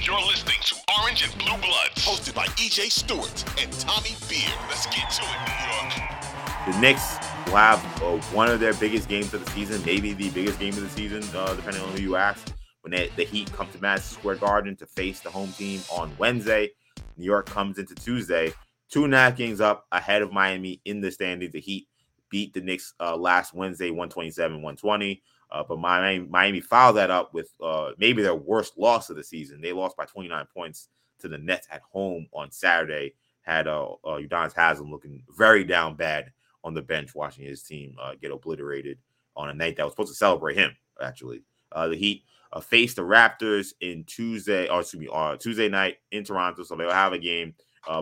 and you're listening to Orange and Blue Bloods, hosted by EJ Stewart and Tommy Beard. Let's get to it, New York. The Knicks will have one of their biggest games of the season, maybe the biggest game of the season, depending on who you ask, when the Heat come to Madison Square Garden to face the home team on Wednesday. New York comes into Tuesday 2.5 games up ahead of Miami in the standings. The Heat beat the Knicks last Wednesday, 127-120. But Miami fouled that up with maybe their worst loss of the season. They lost by 29 points to the Nets at home on Saturday. Had Udonis Haslam looking very down bad on the bench, watching his team get obliterated on a night that was supposed to celebrate him, actually. The Heat faced the Raptors on Tuesday night in Toronto, so they'll have a game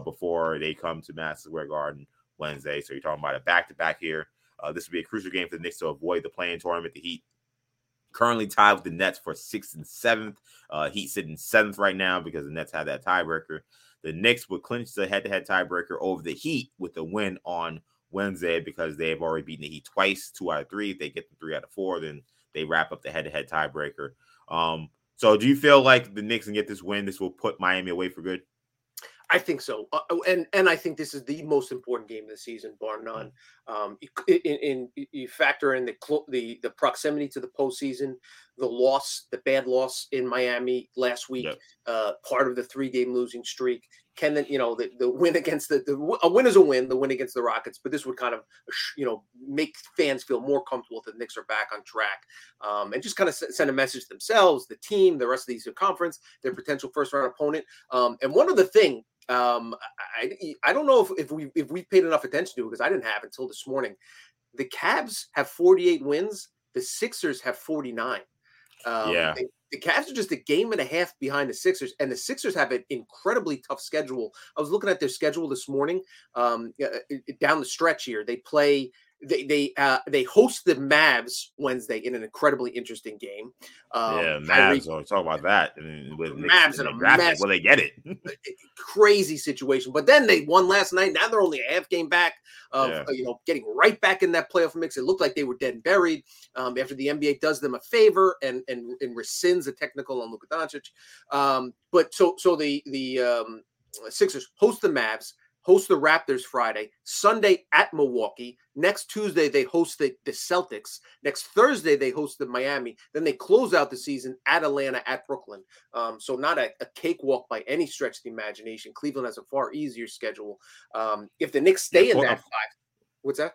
before they come to Madison Square Garden Wednesday. So you're talking about a back-to-back here. This would be a crucial game for the Knicks to avoid the play-in tournament. The Heat currently tied with the Nets for 6th and 7th. Heat sitting 7th right now because the Nets have that tiebreaker. The Knicks would clinch the head-to-head tiebreaker over the Heat with a win on Wednesday because they have already beaten the Heat twice, 2 out of 3. If they get the 3 out of 4, then they wrap up the head-to-head tiebreaker. So do you feel like the Knicks can get this win? This will put Miami away for good? I think so. And I think this is the most important game of the season, bar none. You factor in the proximity to the postseason, the bad loss in Miami last week, yep. Part of the 3-game losing streak. The win against a win is a win, the win against the Rockets, but this would kind of, make fans feel more comfortable that the Knicks are back on track and just kind of send a message to themselves, the team, the rest of the Eastern Conference, their potential first-round opponent. And one other thing, I don't know if we paid enough attention to it because I didn't have until this morning. The Cavs have 48 wins. The Sixers have 49. The Cavs are just a game and a half behind the Sixers, and the Sixers have an incredibly tough schedule. I was looking at their schedule this morning. Down the stretch here, they play. They host the Mavs Wednesday in an incredibly interesting game. Mavs. Talk about that. I mean, with Mavs and a mess. Well, they get it. Crazy situation. But then they won last night. Now they're only a half game back of getting right back in that playoff mix. It looked like they were dead and buried after the NBA does them a favor and rescinds a technical on Luka Doncic. But the Sixers host the Mavs. Host the Raptors Friday, Sunday at Milwaukee. Next Tuesday, they host the Celtics. Next Thursday, they host the Miami. Then they close out the season at Atlanta, at Brooklyn. So not a cakewalk by any stretch of the imagination. Cleveland has a far easier schedule. If the Knicks stay in that 5, what's that?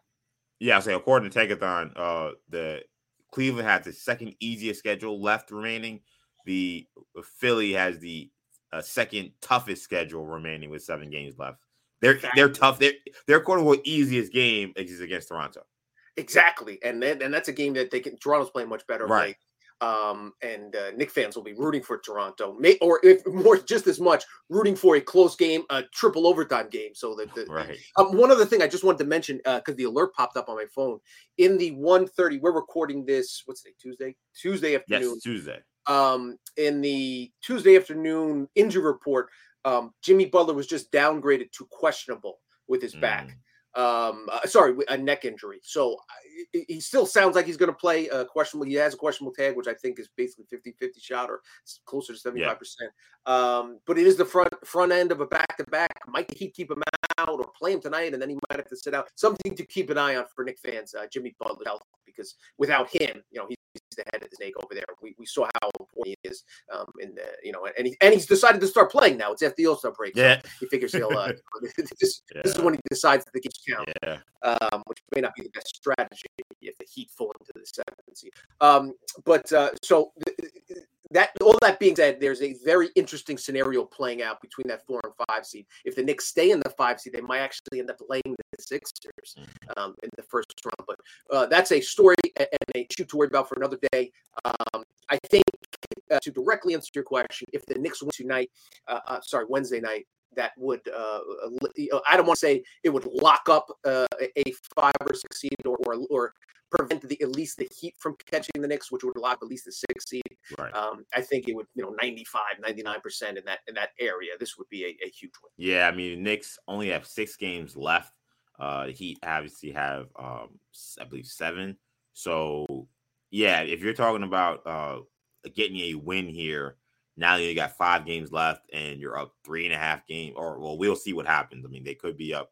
Yeah, I say according to Tankathon, the Cleveland has the second easiest schedule left remaining. The Philly has the second toughest schedule remaining with 7 games left. They're tough. Their quote unquote easiest game is against Toronto. Exactly, and that's a game that Toronto's playing much better, right? And Knick fans will be rooting for Toronto, or if more just as much rooting for a close game, a triple overtime game. So that one other thing I just wanted to mention because the alert popped up on my phone in the 1:30. We're recording this. What's it? Tuesday afternoon. Yes, Tuesday. In the Tuesday afternoon injury report. Jimmy Butler was just downgraded to questionable with his back. A neck injury. So he still sounds like he's going to play questionable. He has a questionable tag, which I think is basically 50-50 shot or closer to 75%. Yeah. But it is the front end of a back-to-back. Might he keep him out or play him tonight, and then he might have to sit out? Something to keep an eye on for Knick fans, Jimmy Butler, because without him, he's the head of the snake over there. We saw how important he is and he's decided to start playing now. It's after the All-Star break. Yeah. So he figures he'll this is when he decides that the games count, which may not be the best strategy if the Heat fall into the 7th seed. That all that being said, there's a very interesting scenario playing out between that 4 and 5 seed. If the Knicks stay in the 5 seed, they might actually end up playing the Sixers in the first round. But that's a story and a shoot to worry about for another day. I think to directly answer your question, if the Knicks win Wednesday night, that would I don't want to say it would lock up a 5 or 6 seed or prevent at least the Heat from catching the Knicks, which would lock at least the 6 seed. Right. I think it would, 95-99% in that area. This would be a huge one. Yeah, I mean, the Knicks only have 6 games left. The Heat obviously have, I believe, 7. So, yeah, if you're talking about getting a win here, Now you got 5 games left, and you're up 3.5 games. Or, well, we'll see what happens. I mean, they could be up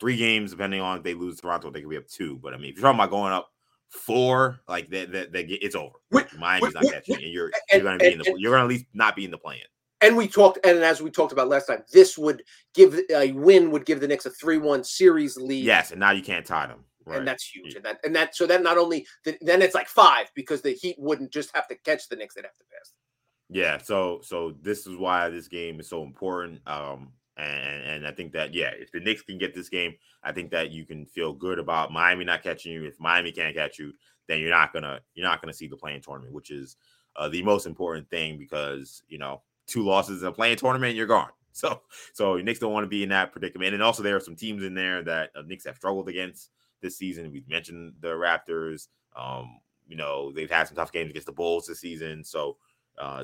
3 games, depending on if they lose Toronto. They could be up 2. But, I mean, if you're talking about going up 4, like that it's over. Miami's not catching, and you're going to be in the. You're going to at least not be in the play-in. And we talked, and as we talked about last time, this would give a win would give the Knicks a 3-1 series lead. Yes, and now you can't tie them. Right. And that's huge. Yeah. And that so that not only then it's like 5 because the Heat wouldn't just have to catch the Knicks; they'd have to pass. Yeah, so this is why this game is so important. And I think that if the Knicks can get this game, I think that you can feel good about Miami not catching you. If Miami can't catch you, then you're not gonna see the play-in tournament, which is the most important thing because you know. 2 losses in a play-in tournament, you're gone. So Knicks don't want to be in that predicament. And also there are some teams in there that Knicks have struggled against this season. We've mentioned the Raptors. You know, they've had some tough games against the Bulls this season. So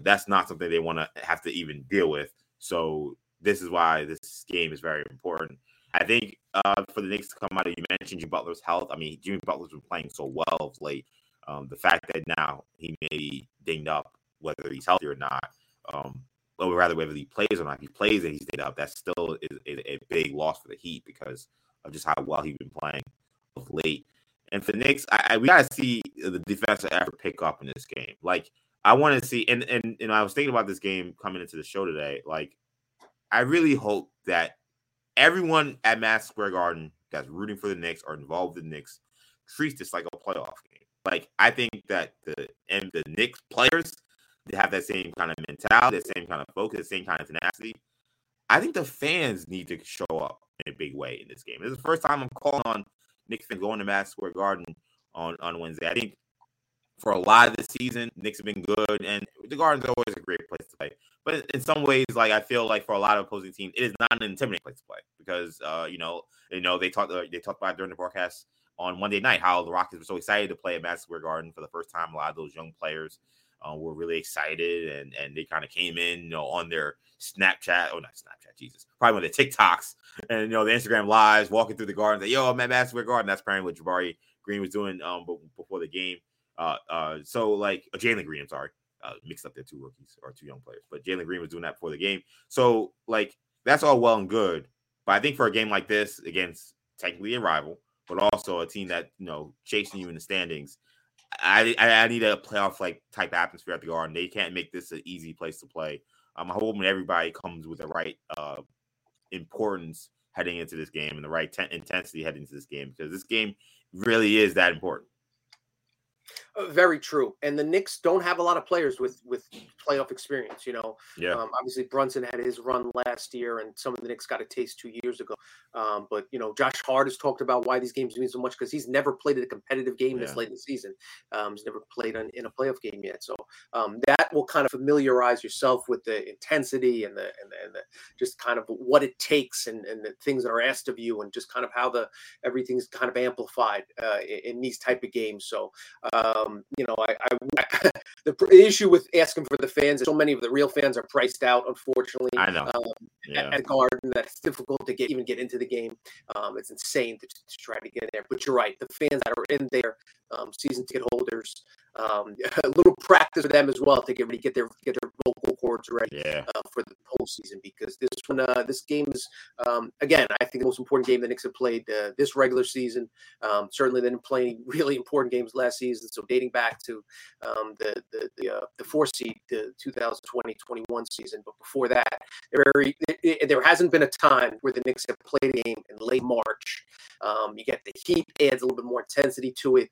that's not something they want to have to even deal with. So this is why this game is very important. I think for the Knicks to come out, you mentioned Jimmy Butler's health. I mean, Jimmy Butler's been playing so well of late. The fact that now he may be dinged up, whether he's healthy or not, well, rather whether he plays or not, if he plays and he's stayed up, that still is a big loss for the Heat because of just how well he's been playing of late. And for the Knicks, we got to see the defensive effort pick up in this game. Like, I want to see – and I was thinking about this game coming into the show today. Like, I really hope that everyone at Madison Square Garden that's rooting for the Knicks or involved in the Knicks treats this like a playoff game. Like, I think that the Knicks players – they have that same kind of mentality, that same kind of focus, same kind of tenacity. I think the fans need to show up in a big way in this game. This is the first time I'm calling on Knicks fans going to Madison Square Garden on Wednesday. I think for a lot of the season, Knicks have been good, and the Garden's always a great place to play. But in some ways, like I feel like for a lot of opposing teams, it is not an intimidating place to play because you know they talked about during the broadcast on Monday night how the Rockets were so excited to play at Madison Square Garden for the first time. A lot of those young players. Were really excited and they kind of came in, you know, on their Snapchat, probably on their TikToks and, you know, the Instagram lives walking through the garden, say, yo, I'm at Madison Square Garden. That's apparently what Jabari Green was doing before the game. Jalen Green, I'm sorry, mixed up their 2 rookies or 2 young players, but Jalen Green was doing that before the game. So, like, that's all well and good. But I think for a game like this against technically a rival, but also a team that, you know, chasing you in the standings, I need a playoff like type atmosphere at the Garden. They can't make this an easy place to play. I'm hoping everybody comes with the right importance heading into this game and the right intensity heading into this game because this game really is that important. Very true. And the Knicks don't have a lot of players with playoff experience, you know. Yeah. Obviously, Brunson had his run last year, and some of the Knicks got a taste 2 years ago. But, you know, Josh Hart has talked about why these games mean so much because he's never played in a competitive game this late in the season. He's never played in a playoff game yet. So that will kind of familiarize yourself with the intensity and the just kind of what it takes and the things that are asked of you and just kind of how everything's kind of amplified in these type of games. So, the issue with asking for the fans is so many of the real fans are priced out, unfortunately. I know. At Garden, that's difficult to even get into the game. It's insane to try to get in there. But you're right. The fans that are in there, season ticket holders, a little practice for them as well to get their vocal cords ready for the postseason because this one, this game is again, I think the most important game the Knicks have played this regular season. Certainly, they didn't play any really important games last season. So dating back to the 4 seed, the 2020-21 season, but before that, there hasn't been a time where the Knicks have played a game in late March. You get the Heat adds a little bit more intensity to it.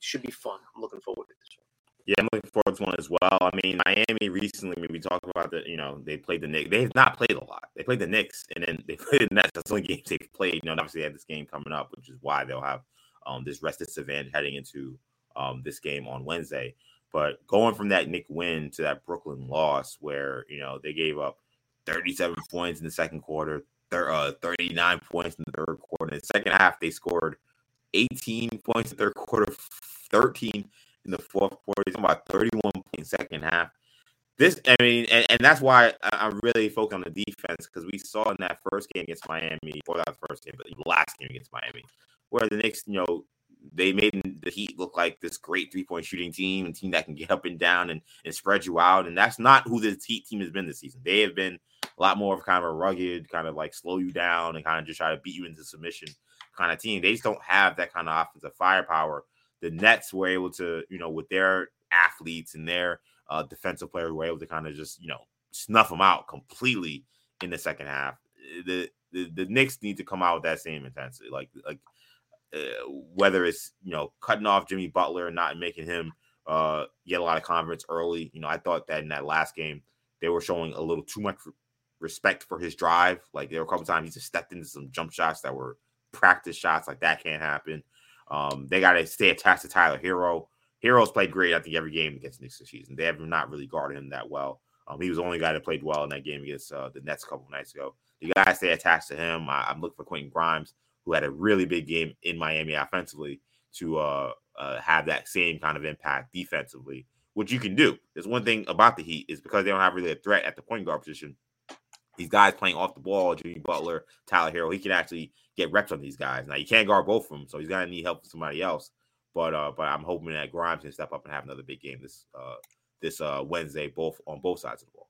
Should be fun. I'm looking forward to this one. Yeah, I'm looking forward to one as well. I mean, Miami recently, we talked about that, you know, they played the Knicks. They have not played a lot. They played the Knicks, and then they played the Nets. That's the only game they've played. You know, and obviously they have this game coming up, which is why they'll have this rest disadvantage heading into this game on Wednesday. But going from that Knicks win to that Brooklyn loss where, you know, they gave up 37 points in the second quarter, 39 points in the third quarter. In the second half, they scored 18 points in the third quarter, 13 in the fourth quarter. He's talking about 31 points in the second half. This, I mean, and that's why I'm really focused on the defense because we saw in that first game against Miami, or that first game, but the last game against Miami, where the Knicks, you know, they made the Heat look like this great three-point shooting team and team that can get up and down and spread you out. And that's not who this Heat team has been this season. They have been a lot more of kind of a rugged, kind of like slow you down and kind of just try to beat you into submission kind of team. They just don't have that kind of offensive firepower. The Nets were able to, you know, with their athletes and their defensive players, were able to kind of just, you know, snuff them out completely in the second half. The Knicks need to come out with that same intensity, like whether it's, you know, cutting off Jimmy Butler and not making him get a lot of converts early. You know, I thought that in that last game they were showing a little too much respect for his drive. Like, there were a couple times he just stepped into some jump shots that were practice shots. Like, that can't happen. They got to stay attached to Tyler Hero. Hero's played great, I think, every game against Knicks this season. They have not really guarded him that well. He was the only guy that played well in that game against the Nets a couple nights ago. You guys stay attached to him. I'm looking for Quentin Grimes, who had a really big game in Miami offensively, to have that same kind of impact defensively, which you can do. There's one thing about the Heat is because they don't have really a threat at the point guard position. These guys playing off the ball, Jimmy Butler, Tyler Hero, he can actually get reps on these guys. Now, you can't guard both of them, so he's going to need help from somebody else. But I'm hoping that Grimes can step up and have another big game this Wednesday, both on both sides of the ball.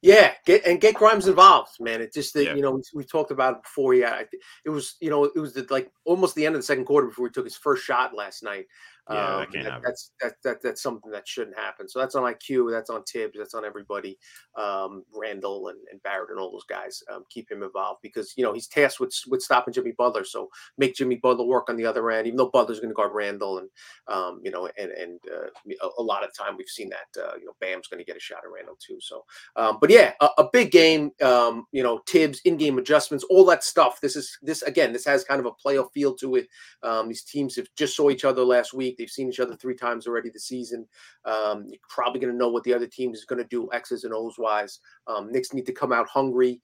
Yeah, get Grimes involved, man. It's just that, you know, we talked about it before. Yeah, it was like almost the end of the second quarter before he took his first shot last night. Yeah, that's something that shouldn't happen. So that's on IQ, that's on Tibbs, that's on everybody, Randall and Barrett and all those guys. Keep him involved because, you know, he's tasked with stopping Jimmy Butler. So make Jimmy Butler work on the other end, even though Butler's going to guard Randall. And, a lot of time we've seen that, Bam's going to get a shot at Randall too. So, but yeah, a big game, Tibbs, in-game adjustments, all that stuff. This has kind of a playoff feel to it. These teams have just saw each other last week. They've seen each other three times already this season. You're probably going to know what the other team is going to do, X's and O's wise. Knicks need to come out hungry.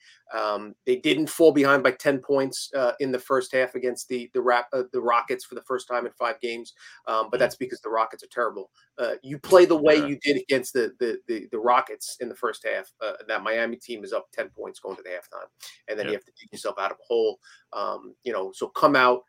They didn't fall behind by 10 points in the first half against the Rockets for the first time in 5 games. But that's because the Rockets are terrible. You play the way you did against the Rockets in the first half. That Miami team is up 10 points going to the halftime. And then you have to dig yourself out of a hole. So come out,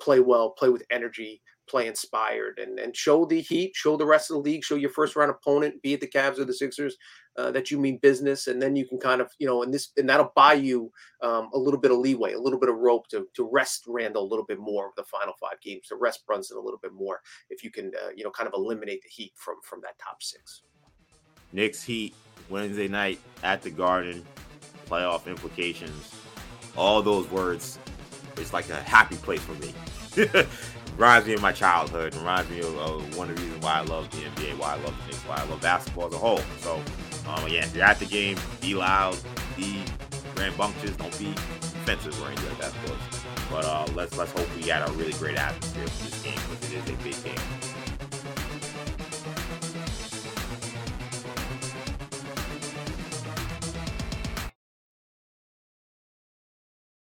play well, play with energy, play inspired, and show the Heat, show the rest of the league, show your first round opponent, be it the Cavs or the Sixers, that you mean business. And then you can kind of, and that'll buy you a little bit of leeway, a little bit of rope to rest Randall a little bit more over the final 5 games, to rest Brunson a little bit more, if you can, kind of eliminate the Heat from that top 6. Knicks Heat, Wednesday night at the Garden, playoff implications, all those words. It's like a happy place for me. Reminds me of my childhood. Reminds me of one of the reasons why I love the NBA, why I love the Knicks, why I love basketball as a whole. So, if you're at the game, be loud, be rambunctious, don't be defensive or anything like that, of course. But let's hope we got a really great atmosphere for this game, because it is a big game.